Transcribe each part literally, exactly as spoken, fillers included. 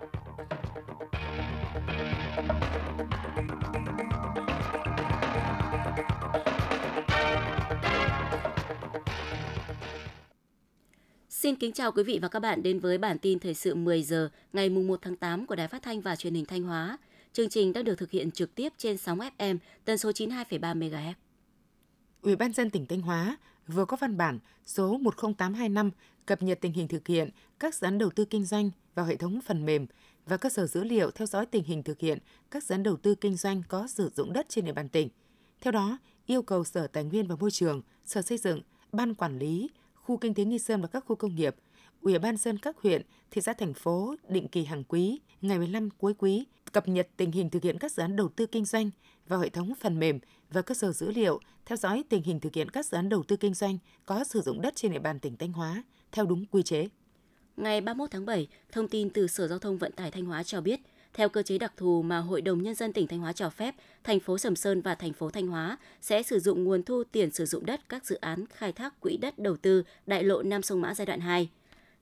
Xin kính chào quý vị và các bạn đến với bản tin thời sự mười giờ ngày mùng một tháng tám của Đài Phát Thanh và Truyền hình Thanh Hóa. Chương trình đã được thực hiện trực tiếp trên sóng ép em tần số chín mươi hai phẩy ba mê ga héc. Ủy ban nhân dân tỉnh Thanh Hóa vừa có văn bản số một không tám hai năm cập nhật tình hình thực hiện các dự án đầu tư kinh doanh vào hệ thống phần mềm và cơ sở dữ liệu theo dõi tình hình thực hiện các dự án đầu tư kinh doanh có sử dụng đất trên địa bàn tỉnh. Theo đó, yêu cầu Sở Tài nguyên và Môi trường, Sở Xây dựng, Ban Quản lý Khu Kinh tế Nghi Sơn và các khu công nghiệp, Ủy ban nhân dân các huyện, thị xã, thành phố định kỳ hàng quý, ngày mười lăm cuối quý, cập nhật tình hình thực hiện các dự án đầu tư kinh doanh vào hệ thống phần mềm và cơ sở dữ liệu theo dõi tình hình thực hiện các dự án đầu tư kinh doanh có sử dụng đất trên địa bàn tỉnh Thanh Hóa theo đúng quy chế. Ngày ba mươi mốt tháng bảy, thông tin từ Sở Giao thông Vận tải Thanh Hóa cho biết, theo cơ chế đặc thù mà Hội đồng Nhân dân tỉnh Thanh Hóa cho phép, thành phố Sầm Sơn và thành phố Thanh Hóa sẽ sử dụng nguồn thu tiền sử dụng đất các dự án khai thác quỹ đất đầu tư đại lộ Nam Sông Mã giai đoạn hai.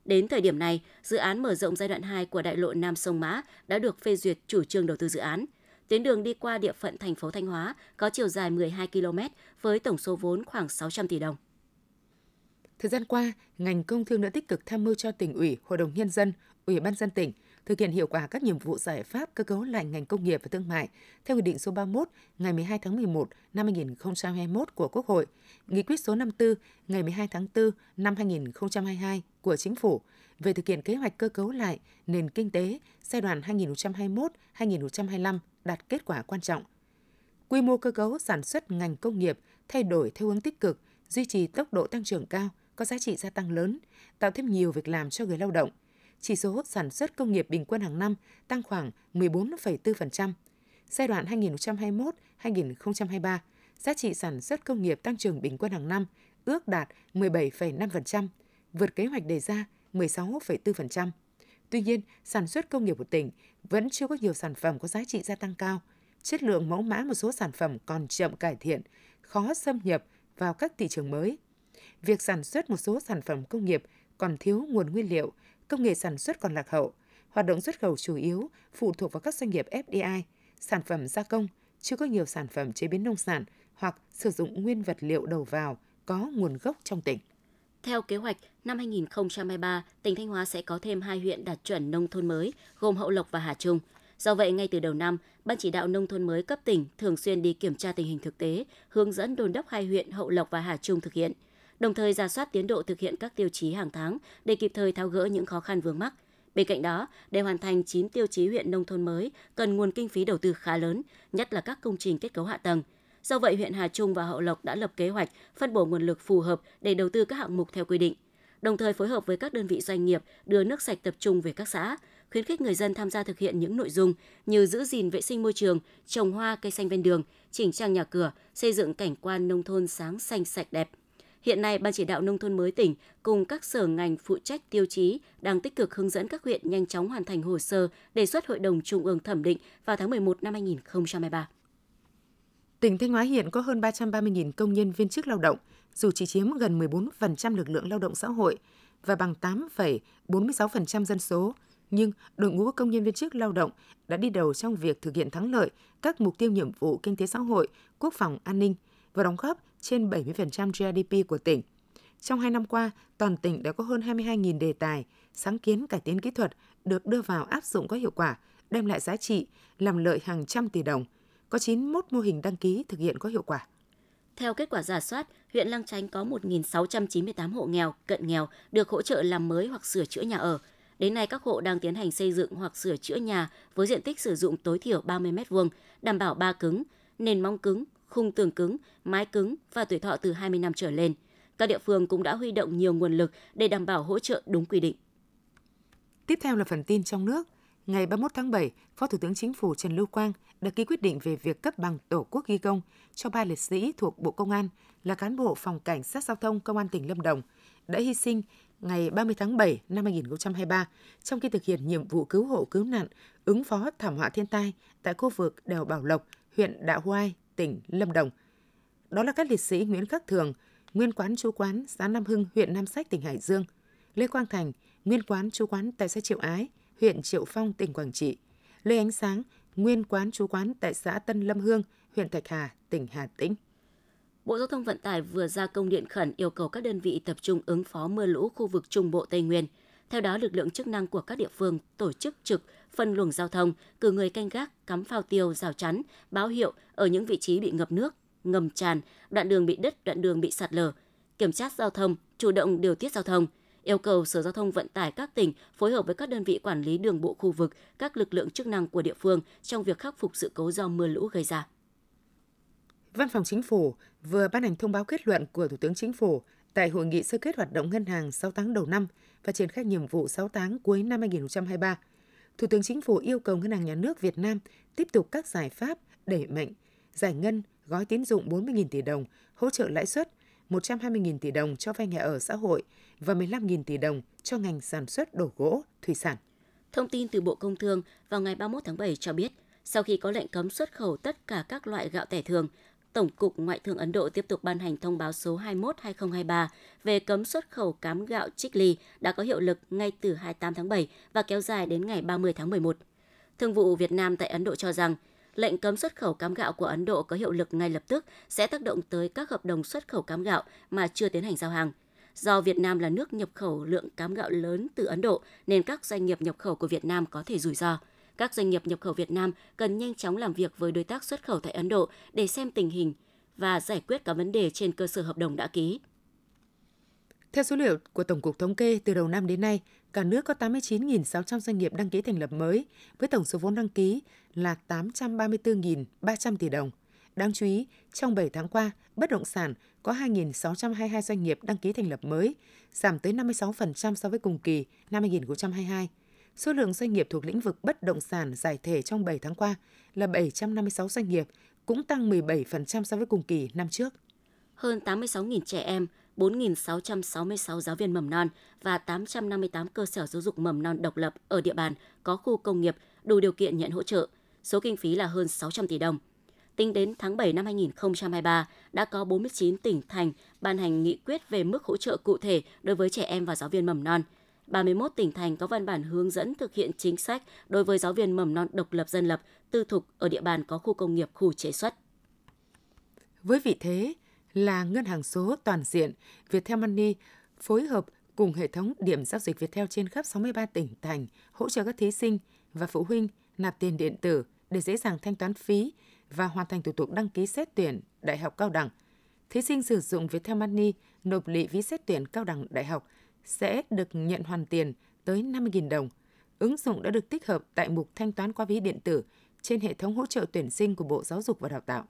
Đến thời điểm này, dự án mở rộng giai đoạn hai của đại lộ Nam Sông Mã đã được phê duyệt chủ trương đầu tư dự án. Tuyến đường đi qua địa phận thành phố Thanh Hóa có chiều dài mười hai ki lô mét với tổng số vốn khoảng sáu trăm tỷ đồng. Thời gian qua, ngành công thương đã tích cực tham mưu cho tỉnh ủy, Hội đồng Nhân dân, Ủy ban nhân dân tỉnh thực hiện hiệu quả các nhiệm vụ giải pháp cơ cấu lại ngành công nghiệp và thương mại theo Nghị định số ba mươi mốt ngày mười hai tháng mười một năm hai nghìn không trăm hai mươi mốt của Quốc hội, Nghị quyết số năm mươi tư ngày mười hai tháng tư năm hai nghìn không trăm hai mươi hai của Chính phủ về thực hiện kế hoạch cơ cấu lại nền kinh tế giai đoạn hai nghìn không trăm hai mươi mốt đến hai nghìn không trăm hai mươi lăm đạt kết quả quan trọng. Quy mô cơ cấu sản xuất ngành công nghiệp thay đổi theo hướng tích cực, duy trì tốc độ tăng trưởng cao, có giá trị gia tăng lớn, tạo thêm nhiều việc làm cho người lao động. Chỉ số sản xuất công nghiệp bình quân hàng năm tăng khoảng mười bốn phẩy bốn phần trăm. Giai đoạn hai nghìn không trăm hai mươi mốt đến hai nghìn không trăm hai mươi ba, giá trị sản xuất công nghiệp tăng trưởng bình quân hàng năm ước đạt mười bảy phẩy năm phần trăm, vượt kế hoạch đề ra mười sáu phẩy bốn phần trăm. Tuy nhiên, sản xuất công nghiệp của tỉnh vẫn chưa có nhiều sản phẩm có giá trị gia tăng cao. Chất lượng mẫu mã một số sản phẩm còn chậm cải thiện, khó xâm nhập vào các thị trường mới. Việc sản xuất một số sản phẩm công nghiệp còn thiếu nguồn nguyên liệu, công nghệ sản xuất còn lạc hậu, hoạt động xuất khẩu chủ yếu phụ thuộc vào các doanh nghiệp ép đê i, sản phẩm gia công, chưa có nhiều sản phẩm chế biến nông sản hoặc sử dụng nguyên vật liệu đầu vào có nguồn gốc trong tỉnh. Theo kế hoạch, năm hai nghìn không trăm hai mươi ba, tỉnh Thanh Hóa sẽ có thêm hai huyện đạt chuẩn nông thôn mới, gồm Hậu Lộc và Hà Trung. Do vậy, ngay từ đầu năm, Ban chỉ đạo nông thôn mới cấp tỉnh thường xuyên đi kiểm tra tình hình thực tế, hướng dẫn đôn đốc hai huyện Hậu Lộc và Hà Trung thực hiện, đồng thời rà soát tiến độ thực hiện các tiêu chí hàng tháng để kịp thời tháo gỡ những khó khăn vướng mắc. Bên cạnh đó, để hoàn thành chín tiêu chí huyện nông thôn mới cần nguồn kinh phí đầu tư khá lớn, nhất là các công trình kết cấu hạ tầng. Do vậy, huyện Hà Trung và Hậu Lộc đã lập kế hoạch phân bổ nguồn lực phù hợp để đầu tư các hạng mục theo quy định, đồng thời phối hợp với các đơn vị doanh nghiệp đưa nước sạch tập trung về các xã, khuyến khích người dân tham gia thực hiện những nội dung như giữ gìn vệ sinh môi trường, trồng hoa cây xanh ven đường, chỉnh trang nhà cửa, xây dựng cảnh quan nông thôn sáng xanh sạch đẹp. Hiện nay, Ban chỉ đạo nông thôn mới tỉnh cùng các sở ngành phụ trách tiêu chí đang tích cực hướng dẫn các huyện nhanh chóng hoàn thành hồ sơ đề xuất Hội đồng Trung ương thẩm định vào tháng mười một năm hai nghìn không trăm hai mươi ba. Tỉnh Thanh Hóa hiện có hơn ba trăm ba mươi nghìn công nhân viên chức lao động, dù chỉ chiếm gần mười bốn phần trăm lực lượng lao động xã hội và bằng tám phẩy bốn mươi sáu phần trăm dân số, nhưng đội ngũ công nhân viên chức lao động đã đi đầu trong việc thực hiện thắng lợi các mục tiêu nhiệm vụ kinh tế xã hội, quốc phòng, an ninh và đóng góp trên bảy mươi phần trăm giê đê pê của tỉnh. Trong hai năm qua, toàn tỉnh đã có hơn hai mươi hai nghìn đề tài, sáng kiến cải tiến kỹ thuật được đưa vào áp dụng có hiệu quả, đem lại giá trị, làm lợi hàng trăm tỷ đồng. Có chín mươi mốt mô hình đăng ký thực hiện có hiệu quả. Theo kết quả rà soát, huyện Lăng Chánh có một nghìn sáu trăm chín mươi tám hộ nghèo, cận nghèo được hỗ trợ làm mới hoặc sửa chữa nhà ở. Đến nay, các hộ đang tiến hành xây dựng hoặc sửa chữa nhà với diện tích sử dụng tối thiểu ba mươi mét vuông, đảm bảo ba cứng, nền móng cứng, khung tường cứng, mái cứng và tuổi thọ từ hai mươi năm trở lên. Các địa phương cũng đã huy động nhiều nguồn lực để đảm bảo hỗ trợ đúng quy định. Tiếp theo là phần tin trong nước. Ngày ba mươi mốt tháng bảy, Phó Thủ tướng Chính phủ Trần Lưu Quang đã ký quyết định về việc cấp bằng Tổ quốc ghi công cho ba liệt sĩ thuộc Bộ Công an là cán bộ Phòng Cảnh sát Giao thông Công an tỉnh Lâm Đồng đã hy sinh ngày ba mươi tháng bảy năm hai nghìn không trăm hai mươi ba trong khi thực hiện nhiệm vụ cứu hộ cứu nạn ứng phó thảm họa thiên tai tại khu vực đèo Bảo Lộc, huyện Đạ Đạo Hoài, tỉnh Lâm Đồng. Đó là các liệt sĩ Nguyễn Khắc Thường, nguyên quán chú quán xã Nam Hưng, huyện Nam Sách, tỉnh Hải Dương; Lê Quang Thành, nguyên quán chú quán tại xã Triệu Ái, huyện Triệu Phong, tỉnh Quảng Trị; Lê Ánh Sáng, nguyên quán chủ quán tại xã Tân Lâm Hương, huyện Thạch Hà, tỉnh Hà Tĩnh. Bộ Giao thông Vận tải vừa ra công điện khẩn yêu cầu các đơn vị tập trung ứng phó mưa lũ khu vực Trung Bộ Tây Nguyên. Theo đó, lực lượng chức năng của các địa phương tổ chức trực, phân luồng giao thông, cử người canh gác, cắm phao tiêu, rào chắn, báo hiệu ở những vị trí bị ngập nước, ngầm tràn, đoạn đường bị đứt, đoạn đường bị sạt lở, kiểm tra giao thông, chủ động điều tiết giao thông. Yêu cầu Sở Giao thông Vận tải các tỉnh phối hợp với các đơn vị quản lý đường bộ khu vực, các lực lượng chức năng của địa phương trong việc khắc phục sự cố do mưa lũ gây ra. Văn phòng Chính phủ vừa ban hành thông báo kết luận của Thủ tướng Chính phủ tại hội nghị sơ kết hoạt động ngân hàng sáu tháng đầu năm và triển khai nhiệm vụ sáu tháng cuối năm hai nghìn không trăm hai mươi ba. Thủ tướng Chính phủ yêu cầu Ngân hàng Nhà nước Việt Nam tiếp tục các giải pháp đẩy mạnh giải ngân gói tín dụng bốn mươi nghìn tỷ đồng, hỗ trợ lãi suất một trăm hai mươi nghìn tỷ đồng cho vay nhà ở xã hội và mười lăm nghìn tỷ đồng cho ngành sản xuất đồ gỗ, thủy sản. Thông tin từ Bộ Công Thương vào ngày ba mươi mốt tháng bảy cho biết, sau khi có lệnh cấm xuất khẩu tất cả các loại gạo tẻ thường, Tổng cục Ngoại thương Ấn Độ tiếp tục ban hành thông báo số hai mươi mốt trên hai nghìn không trăm hai mươi ba về cấm xuất khẩu cám gạo Trích Ly đã có hiệu lực ngay từ hai mươi tám tháng bảy và kéo dài đến ngày ba mươi tháng mười một. Thương vụ Việt Nam tại Ấn Độ cho rằng, lệnh cấm xuất khẩu cám gạo của Ấn Độ có hiệu lực ngay lập tức sẽ tác động tới các hợp đồng xuất khẩu cám gạo mà chưa tiến hành giao hàng. Do Việt Nam là nước nhập khẩu lượng cám gạo lớn từ Ấn Độ nên các doanh nghiệp nhập khẩu của Việt Nam có thể rủi ro. Các doanh nghiệp nhập khẩu Việt Nam cần nhanh chóng làm việc với đối tác xuất khẩu tại Ấn Độ để xem tình hình và giải quyết các vấn đề trên cơ sở hợp đồng đã ký. Theo số liệu của Tổng cục Thống kê, từ đầu năm đến nay, cả nước có tám mươi chín nghìn sáu trăm doanh nghiệp đăng ký thành lập mới, với tổng số vốn đăng ký là tám trăm ba mươi tư nghìn ba trăm tỷ đồng. Đáng chú ý, trong bảy tháng qua, bất động sản có hai nghìn sáu trăm hai mươi hai doanh nghiệp đăng ký thành lập mới, giảm tới năm mươi sáu phần trăm so với cùng kỳ năm hai nghìn không trăm hai mươi hai. Số lượng doanh nghiệp thuộc lĩnh vực bất động sản giải thể trong bảy tháng qua là bảy trăm năm mươi sáu doanh nghiệp, cũng tăng mười bảy phần trăm so với cùng kỳ năm trước. Hơn tám mươi sáu nghìn trẻ em, bốn nghìn sáu trăm sáu mươi sáu giáo viên mầm non và tám trăm năm mươi tám cơ sở giáo dục mầm non độc lập ở địa bàn có khu công nghiệp đủ điều kiện nhận hỗ trợ. Số kinh phí là hơn sáu trăm tỷ đồng. Tính đến tháng bảy năm hai nghìn không trăm hai mươi ba, đã có bốn mươi chín tỉnh thành ban hành nghị quyết về mức hỗ trợ cụ thể đối với trẻ em và giáo viên mầm non. ba mươi mốt tỉnh thành có văn bản hướng dẫn thực hiện chính sách đối với giáo viên mầm non độc lập, dân lập, tư thục ở địa bàn có khu công nghiệp, khu chế xuất. Với vị thế là ngân hàng số toàn diện, Viettel Money phối hợp cùng hệ thống điểm giao dịch Viettel trên khắp sáu mươi ba tỉnh thành hỗ trợ các thí sinh và phụ huynh nạp tiền điện tử để dễ dàng thanh toán phí và hoàn thành thủ tục đăng ký xét tuyển đại học cao đẳng. Thí sinh sử dụng Viettel Money nộp lệ phí xét tuyển cao đẳng đại học sẽ được nhận hoàn tiền tới năm mươi nghìn đồng. Ứng dụng đã được tích hợp tại mục thanh toán qua ví điện tử trên hệ thống hỗ trợ tuyển sinh của Bộ Giáo dục và Đào tạo.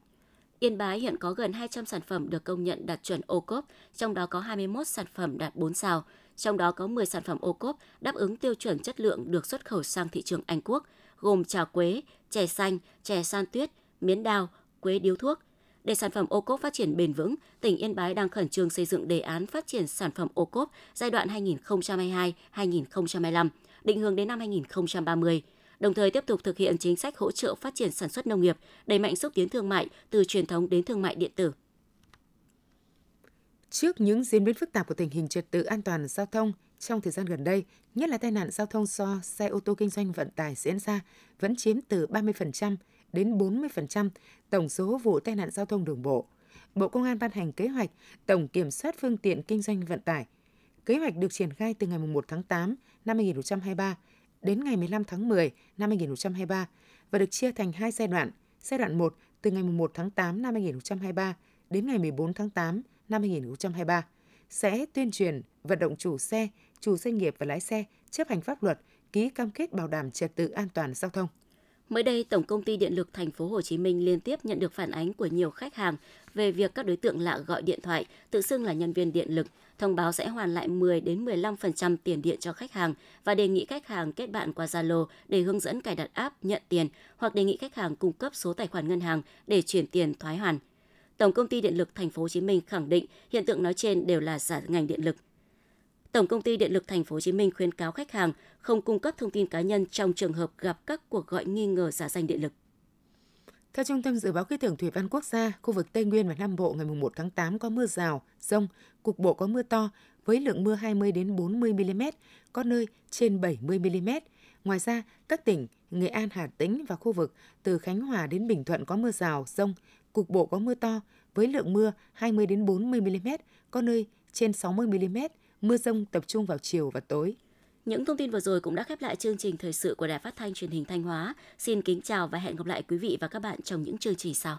Yên Bái hiện có gần hai trăm sản phẩm được công nhận đạt chuẩn ô cốp, trong đó có hai mươi mốt sản phẩm đạt bốn sao, trong đó có mười sản phẩm ô cốp đáp ứng tiêu chuẩn chất lượng được xuất khẩu sang thị trường Anh Quốc, gồm trà quế, chè xanh, chè san tuyết, miến đào, quế điếu thuốc. Để sản phẩm ô cốp phát triển bền vững, tỉnh Yên Bái đang khẩn trương xây dựng đề án phát triển sản phẩm ô cốp giai đoạn hai nghìn không trăm hai mươi hai đến hai nghìn không trăm hai mươi lăm, định hướng đến năm hai nghìn không trăm ba mươi. Đồng thời tiếp tục thực hiện chính sách hỗ trợ phát triển sản xuất nông nghiệp, đẩy mạnh xúc tiến thương mại từ truyền thống đến thương mại điện tử. Trước những diễn biến phức tạp của tình hình trật tự an toàn giao thông trong thời gian gần đây, nhất là tai nạn giao thông do xe ô tô kinh doanh vận tải diễn ra vẫn chiếm từ ba mươi phần trăm đến bốn mươi phần trăm tổng số vụ tai nạn giao thông đường bộ, Bộ Công an ban hành kế hoạch tổng kiểm soát phương tiện kinh doanh vận tải. Kế hoạch được triển khai từ ngày một tháng tám năm hai nghìn không trăm hai mươi ba đến ngày mười lăm tháng mười năm hai nghìn không trăm hai mươi ba và được chia thành hai giai đoạn. Giai đoạn một từ ngày một tháng tám năm hai nghìn không trăm hai mươi ba đến ngày mười bốn tháng tám năm hai nghìn không trăm hai mươi ba sẽ tuyên truyền vận động chủ xe, chủ doanh nghiệp và lái xe chấp hành pháp luật, ký cam kết bảo đảm trật tự an toàn giao thông. Mới đây, Tổng Công ty Điện lực Thành phố Hồ Chí Minh liên tiếp nhận được phản ánh của nhiều khách hàng về việc các đối tượng lạ gọi điện thoại, tự xưng là nhân viên điện lực, thông báo sẽ hoàn lại mười đến mười lăm phần trăm tiền điện cho khách hàng và đề nghị khách hàng kết bạn qua Zalo để hướng dẫn cài đặt app nhận tiền hoặc đề nghị khách hàng cung cấp số tài khoản ngân hàng để chuyển tiền thoái hoàn. Tổng Công ty Điện lực Thành phố Hồ Chí Minh khẳng định hiện tượng nói trên đều là giả ngành điện lực. Tổng Công ty Điện lực Thành phố Hồ Chí Minh khuyến cáo khách hàng không cung cấp thông tin cá nhân trong trường hợp gặp các cuộc gọi nghi ngờ giả danh điện lực. Theo Trung tâm Dự báo Khí tượng Thủy văn Quốc gia, khu vực Tây Nguyên và Nam Bộ ngày một tháng tám có mưa rào, dông, cục bộ có mưa to với lượng mưa hai mươi đến bốn mươi mi li mét, có nơi trên bảy mươi mi li mét. Ngoài ra, các tỉnh Nghệ An, Hà Tĩnh và khu vực từ Khánh Hòa đến Bình Thuận có mưa rào, dông, cục bộ có mưa to, với lượng mưa hai mươi đến bốn mươi mi-li-mét, có nơi trên sáu mươi mi-li-mét, mưa dông tập trung vào chiều và tối. Những thông tin vừa rồi cũng đã khép lại chương trình thời sự của Đài Phát Thanh Truyền Hình Thanh Hóa. Xin kính chào và hẹn gặp lại quý vị và các bạn trong những chương trình sau.